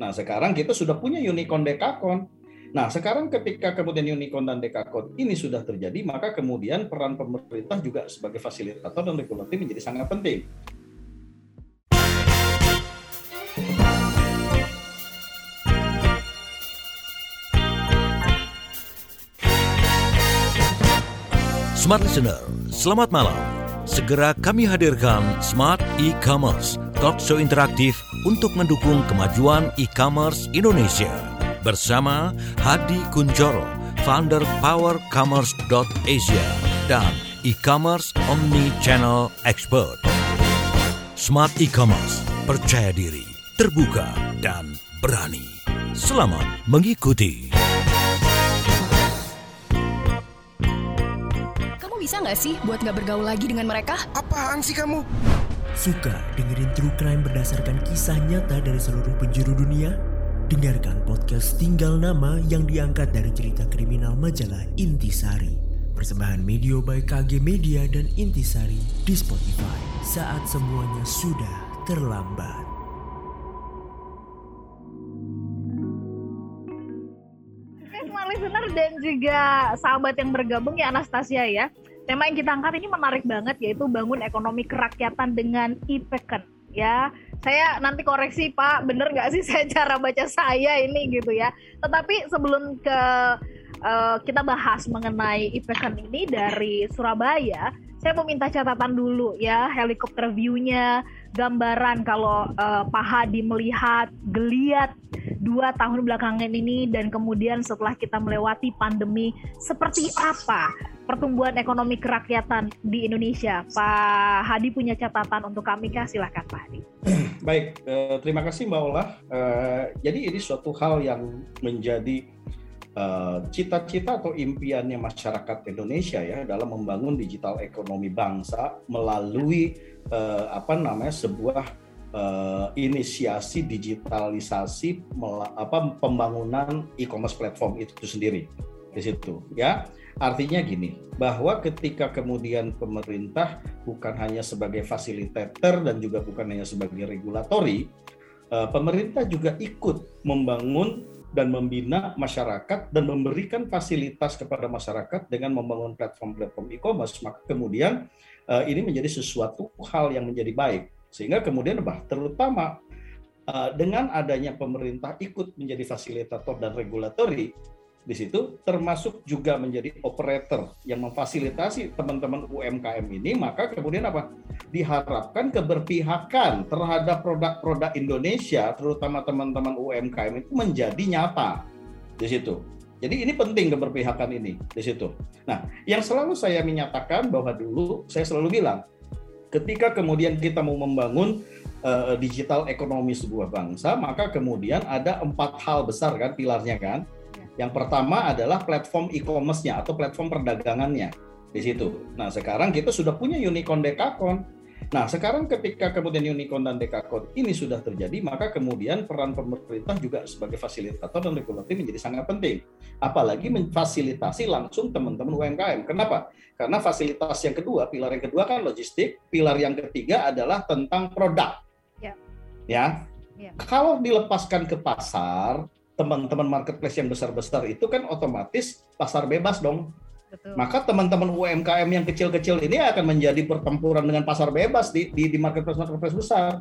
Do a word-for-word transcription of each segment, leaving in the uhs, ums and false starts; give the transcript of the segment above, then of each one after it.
Nah, sekarang kita sudah punya unicorn dekakon. Nah, sekarang ketika kemudian unicorn dan dekakon ini sudah terjadi, maka kemudian peran pemerintah juga sebagai fasilitator dan regulator menjadi sangat penting. Smart Listener, selamat malam. Segera kami hadirkan Smart E-commerce, talkshow interaktif untuk mendukung kemajuan e-commerce Indonesia. Bersama Hadi Kuncoro, founder power commerce dot asia dan e-commerce omni-channel expert. Smart E-commerce, percaya diri, terbuka, dan berani. Selamat mengikuti. Bisa nggak sih buat nggak bergaul lagi dengan mereka? Apaan sih kamu? Suka dengerin true crime berdasarkan kisah nyata dari seluruh penjuru dunia? Dengarkan podcast Tinggal Nama yang diangkat dari cerita kriminal majalah Intisari. Persembahan Medio by K G Media dan Intisari di Spotify saat semuanya sudah terlambat. Smart Listener dan juga sahabat yang bergabung ya, Anastasia ya. Tema yang kita angkat ini menarik banget, yaitu bangun ekonomi kerakyatan dengan IPEKEN ya. Saya nanti koreksi Pak, bener nggak sih saya cara baca saya ini gitu ya. Tetapi sebelum ke uh, kita bahas mengenai IPEKEN ini dari Surabaya, saya mau minta catatan dulu ya, helikopter view-nya, gambaran kalau uh, Pak Hadi melihat geliat dua tahun belakangan ini dan kemudian setelah kita melewati pandemi, seperti apa pertumbuhan ekonomi kerakyatan di Indonesia? Pak Hadi punya catatan untuk kami kah? Silakan Pak Hadi. Baik, eh, terima kasih Mbak Ola. Eh, jadi ini suatu hal yang menjadi eh, cita-cita atau impiannya masyarakat Indonesia ya dalam membangun digital ekonomi bangsa melalui eh, apa namanya sebuah Uh, inisiasi digitalisasi mela- apa, pembangunan e-commerce platform itu sendiri di situ ya. Artinya gini, bahwa ketika kemudian pemerintah bukan hanya sebagai fasilitator dan juga bukan hanya sebagai regulatori, uh, pemerintah juga ikut membangun dan membina masyarakat dan memberikan fasilitas kepada masyarakat dengan membangun platform-platform e-commerce, maka kemudian uh, ini menjadi sesuatu hal yang menjadi baik. Sehingga kemudian bah, terutama uh, dengan adanya pemerintah ikut menjadi fasilitator dan regulatori di situ, termasuk juga menjadi operator yang memfasilitasi teman-teman U M K M ini, maka kemudian apa? Diharapkan keberpihakan terhadap produk-produk Indonesia, terutama teman-teman U M K M itu menjadi nyata di situ. Jadi ini penting keberpihakan ini di situ. Nah, yang selalu saya menyatakan bahwa dulu saya selalu bilang, ketika kemudian kita mau membangun uh, digital ekonomi sebuah bangsa, maka kemudian ada empat hal besar kan, pilarnya kan. Yang pertama adalah platform e-commerce-nya atau platform perdagangannya di situ. Nah sekarang kita sudah punya unicorn dekakon. Nah sekarang ketika kemudian unicorn dan dekakon ini sudah terjadi, maka kemudian peran pemerintah juga sebagai fasilitator dan regulator menjadi sangat penting. Apalagi memfasilitasi langsung teman-teman U M K M. Kenapa? Karena fasilitas yang kedua, pilar yang kedua kan logistik, pilar yang ketiga adalah tentang produk. Ya. Ya. Ya. Kalau dilepaskan ke pasar, teman-teman marketplace yang besar-besar itu kan otomatis pasar bebas dong. Betul. Maka teman-teman U M K M yang kecil-kecil ini akan menjadi pertempuran dengan pasar bebas di di, di marketplace-marketplace besar.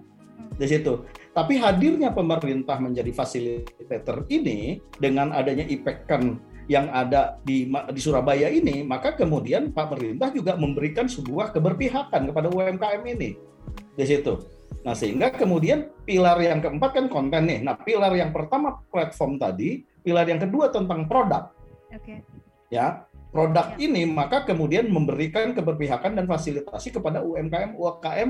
Di situ. Tapi hadirnya pemerintah menjadi fasilitator ini dengan adanya IPEKEN yang ada di, di Surabaya ini, maka kemudian Pak Pemerintah juga memberikan sebuah keberpihakan kepada U M K M ini di situ. Nah sehingga kemudian pilar yang keempat kan konten nih. Nah pilar yang pertama platform tadi, pilar yang kedua tentang produk. Oke. Okay. Ya produk ya. Ini maka kemudian memberikan keberpihakan dan fasilitasi kepada U M K M U M K M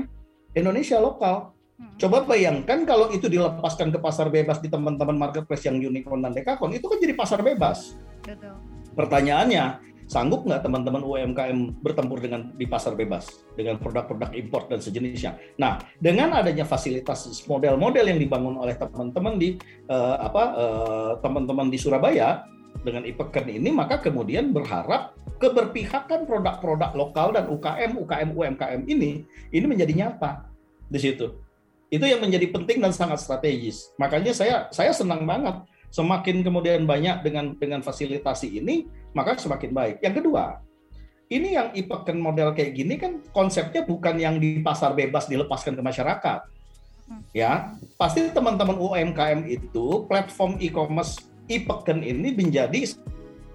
Indonesia lokal. Coba bayangkan kalau itu dilepaskan ke pasar bebas di teman-teman marketplace yang unicorn dan dekakon, itu kan jadi pasar bebas. Betul. Pertanyaannya, sanggup nggak teman-teman U M K M bertempur dengan di pasar bebas dengan produk-produk impor dan sejenisnya? Nah, dengan adanya fasilitas model-model yang dibangun oleh teman-teman di eh, apa eh, teman-teman di Surabaya dengan IPEKEN ini, maka kemudian berharap keberpihakan produk-produk lokal dan U K M U K M U M K M ini ini menjadi nyata di situ. Itu yang menjadi penting dan sangat strategis. Makanya saya saya senang banget. Semakin kemudian banyak dengan dengan fasilitasi ini, maka semakin baik. Yang kedua, ini yang IPEKEN model kayak gini kan konsepnya bukan yang di pasar bebas dilepaskan ke masyarakat. Ya, pasti teman-teman U M K M itu platform e-commerce IPEKEN ini menjadi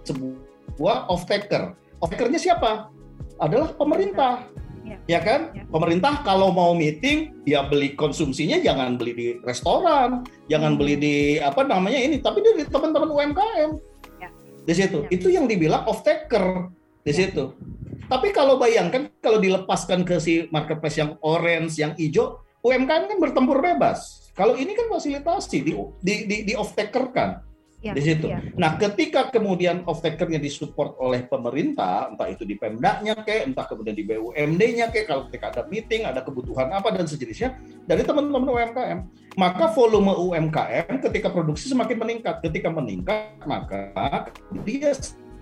sebuah off-taker. Off-takernya siapa? Adalah pemerintah. Ya, ya kan? Ya. Pemerintah kalau mau meeting, ya beli konsumsinya jangan beli di restoran, jangan beli di apa namanya ini, tapi dari teman-teman U M K M. Ya. Di situ. Ya. Itu yang dibilang off-taker di ya. situ. Tapi kalau bayangkan kalau dilepaskan ke si marketplace yang orange, yang hijau, U M K M kan bertempur bebas. Kalau ini kan fasilitasi di di di, di off-taker kan. Ya, di situ. Ya. Nah, ketika kemudian off-takernya disupport oleh pemerintah, entah itu di Pemdanya kayak, entah kemudian di B U M D-nya kayak, kalau ketika ada meeting, ada kebutuhan apa dan sejenisnya dari teman-teman U M K M, maka volume U M K M ketika produksi semakin meningkat, ketika meningkat maka dia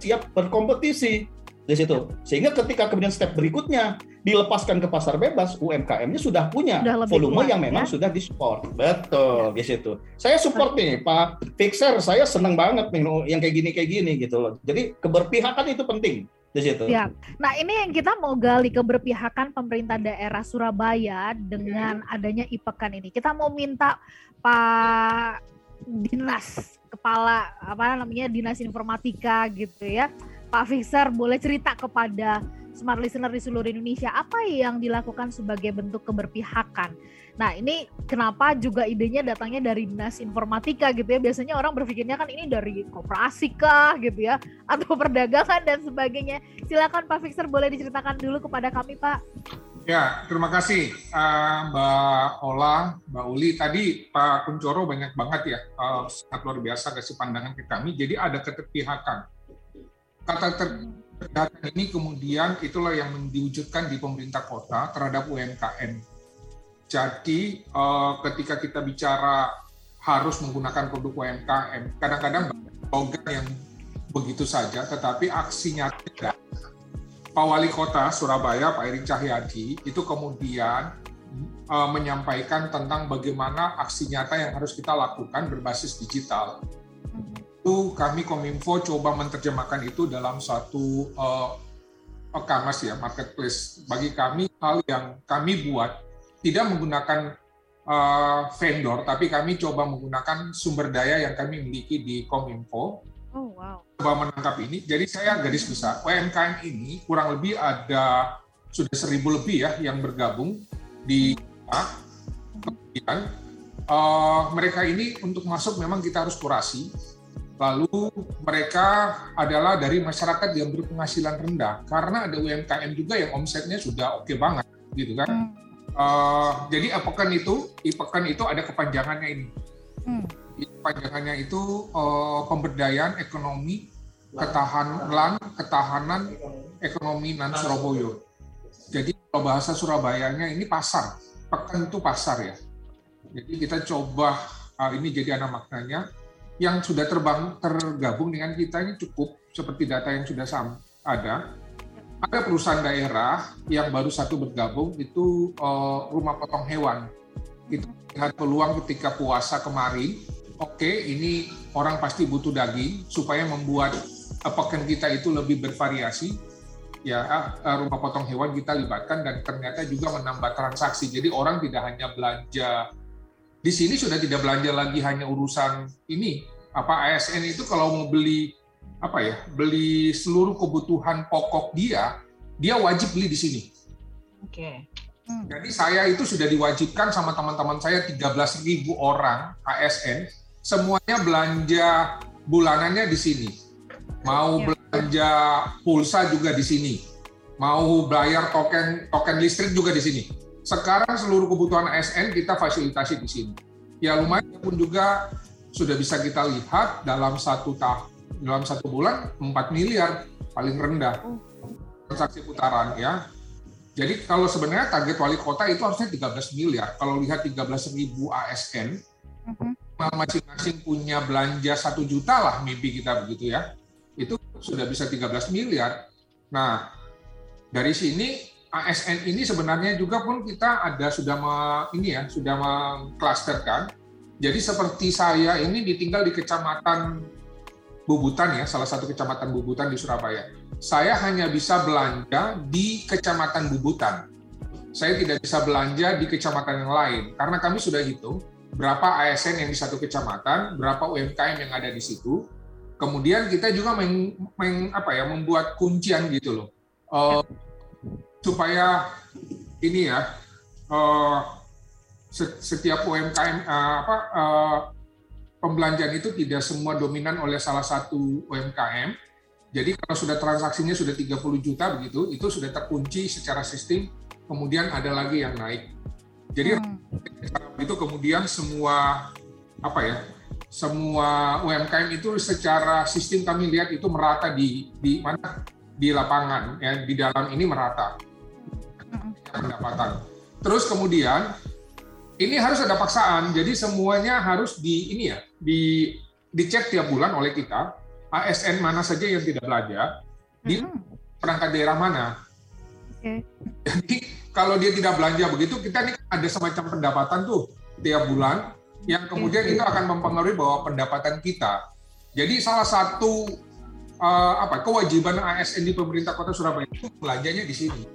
siap berkompetisi di situ. Sehingga ketika kemudian step berikutnya dilepaskan ke pasar bebas, U M K M-nya sudah punya sudah volume kuat, yang memang ya? sudah disupport. Betul, ya. Di situ. Saya support nih Pak Pixer, saya senang banget nih yang kayak gini kayak gini gitu loh. Jadi keberpihakan itu penting di situ. Ya. Nah, ini yang kita mau gali, keberpihakan pemerintah daerah Surabaya dengan adanya IPEKEN ini. Kita mau minta Pak Dinas, Kepala apa namanya Dinas Informatika gitu ya. Pak Pixer, boleh cerita kepada smart listener di seluruh Indonesia apa yang dilakukan sebagai bentuk keberpihakan. Nah, ini kenapa juga idenya datangnya dari Dinas Informatika gitu ya. Biasanya orang berpikirnya kan ini dari koperasi kah gitu ya, atau perdagangan dan sebagainya. Silakan Pak Pixer, boleh diceritakan dulu kepada kami, Pak. Ya, terima kasih uh, Mbak Ola, Mbak Uli. Tadi Pak Kuncoro banyak banget ya, uh, sangat luar biasa kasih pandangan ke kami. Jadi ada keterpihakan. Kata keterpihakan ini kemudian itulah yang diwujudkan di pemerintah kota terhadap U M K M. Jadi eh, ketika kita bicara harus menggunakan produk U M K M, kadang-kadang slogan yang begitu saja, tetapi aksinya tidak. Pak Wali Kota Surabaya, Pak Eri Cahyadi, itu kemudian eh, menyampaikan tentang bagaimana aksi nyata yang harus kita lakukan berbasis digital. Itu kami Kominfo coba menerjemahkan itu dalam satu uh, e-commerce ya, marketplace. Bagi kami hal yang kami buat tidak menggunakan uh, vendor, tapi kami coba menggunakan sumber daya yang kami miliki di Kominfo. Oh, wow. Coba menangkap ini. Jadi saya garis besar U M K M ini kurang lebih ada sudah seribu lebih ya yang bergabung di kemudian uh, mereka ini untuk masuk memang kita harus kurasi. Lalu mereka adalah dari masyarakat yang berpenghasilan rendah karena ada U M K M juga yang omsetnya sudah oke okay banget, gitu kan? Hmm. Uh, jadi IPEKEN itu, IPEKEN itu ada kepanjangannya ini. Hmm. Kepanjangannya itu uh, pemberdayaan ekonomi ketahanan ketahanan ekonomi nan Surabaya. Jadi kalau bahasa Surabayanya ini pasar, peken itu pasar ya. Jadi kita coba uh, ini jadi ada maknanya. Yang sudah terbang, tergabung dengan kita ini cukup seperti data yang sudah ada. Ada perusahaan daerah yang baru satu bergabung itu uh, rumah potong hewan. Itu lihat peluang ketika puasa kemarin. Oke, okay, ini orang pasti butuh daging supaya membuat IPEKEN kita itu lebih bervariasi. Ya, uh, rumah potong hewan kita libatkan dan ternyata juga menambah transaksi. Jadi orang tidak hanya belanja. Di sini sudah tidak belanja lagi hanya urusan ini apa A S N itu kalau mau beli apa ya beli seluruh kebutuhan pokok dia dia wajib beli di sini. Oke. Okay. Hmm. Jadi saya itu sudah diwajibkan sama teman-teman saya tiga belas ribu orang A S N semuanya belanja bulanannya di sini. Mau yeah. belanja pulsa juga di sini. Mau bayar token token listrik juga di sini. Sekarang seluruh kebutuhan A S N kita fasilitasi di sini. Ya lumayan pun juga sudah bisa kita lihat dalam satu tahun, dalam satu bulan empat miliar paling rendah transaksi putaran ya. Jadi kalau sebenarnya target wali kota itu harusnya tiga belas miliar. Kalau lihat tiga belas ribu A S N, uh-huh. masing-masing punya belanja satu juta lah mimpi kita begitu ya. Itu sudah bisa tiga belas miliar. Nah dari sini A S N ini sebenarnya juga pun kita ada sudah me, ini ya sudah mengklasterkan. Jadi seperti saya ini ditinggal di Kecamatan Bubutan ya, salah satu Kecamatan Bubutan di Surabaya. Saya hanya bisa belanja di Kecamatan Bubutan. Saya tidak bisa belanja di kecamatan yang lain karena kami sudah hitung berapa A S N yang di satu kecamatan, berapa U M K M yang ada di situ. Kemudian kita juga meng, meng, apa ya, membuat kuncian gitu loh. Uh, supaya ini ya uh, setiap U M K M uh, apa uh, pembelanjaan itu tidak semua dominan oleh salah satu U M K M. Jadi kalau sudah transaksinya sudah tiga puluh juta begitu, itu sudah terkunci secara sistem, kemudian ada lagi yang naik. Jadi hmm. itu kemudian semua apa ya? Semua U M K M itu secara sistem kami lihat itu merata di di mana? Di lapangan ya, di dalam ini merata pendapatan. Terus kemudian ini harus ada paksaan, jadi semuanya harus di ini ya, di dicek tiap bulan oleh kita A S N mana saja yang tidak belanja di perangkat daerah mana. Okay. Jadi kalau dia tidak belanja begitu, kita ini ada semacam pendapatan tuh tiap bulan yang kemudian okay. itu akan mempengaruhi bahwa pendapatan kita. Jadi salah satu Uh, apa kewajiban A S N di pemerintah kota Surabaya itu belanjanya di sini.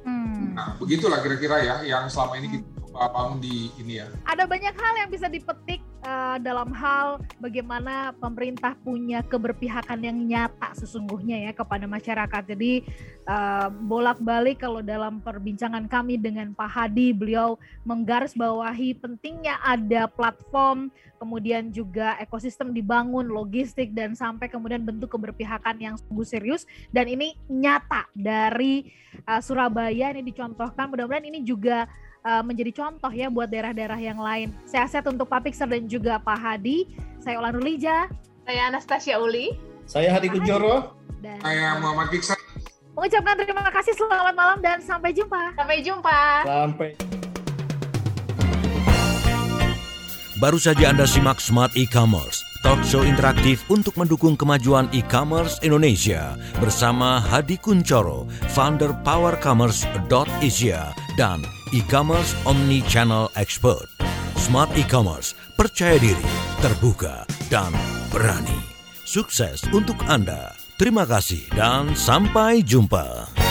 Hmm. Nah, begitulah kira-kira ya yang selama ini kita paham di ini ya. Ada banyak hal yang bisa dipetik uh, dalam hal bagaimana pemerintah punya keberpihakan yang nyata sesungguhnya ya kepada masyarakat. Jadi uh, bolak-balik kalau dalam perbincangan kami dengan Pak Hadi, beliau menggarisbawahi pentingnya ada platform, kemudian juga ekosistem dibangun, logistik, dan sampai kemudian bentuk keberpihakan yang sungguh serius. Dan ini nyata dari uh, Surabaya ini dicontohkan, mudah-mudahan ini juga uh, menjadi contoh ya buat daerah-daerah yang lain. Saya aset untuk Pak Pixer dan juga Pak Hadi. Saya Olan Rulija. Saya Anastasia Uli. Saya Hadi Kuncoro. Dan saya Muhammad Pixer. Mengucapkan terima kasih, selamat malam, dan sampai jumpa. Sampai jumpa. Sampai Baru saja Anda simak Smart E-commerce, talk show interaktif untuk mendukung kemajuan e-commerce Indonesia bersama Hadi Kuncoro, founder power commerce dot asia dan e-commerce omnichannel expert. Smart E-commerce, percaya diri, terbuka, dan berani. Sukses untuk Anda. Terima kasih dan sampai jumpa.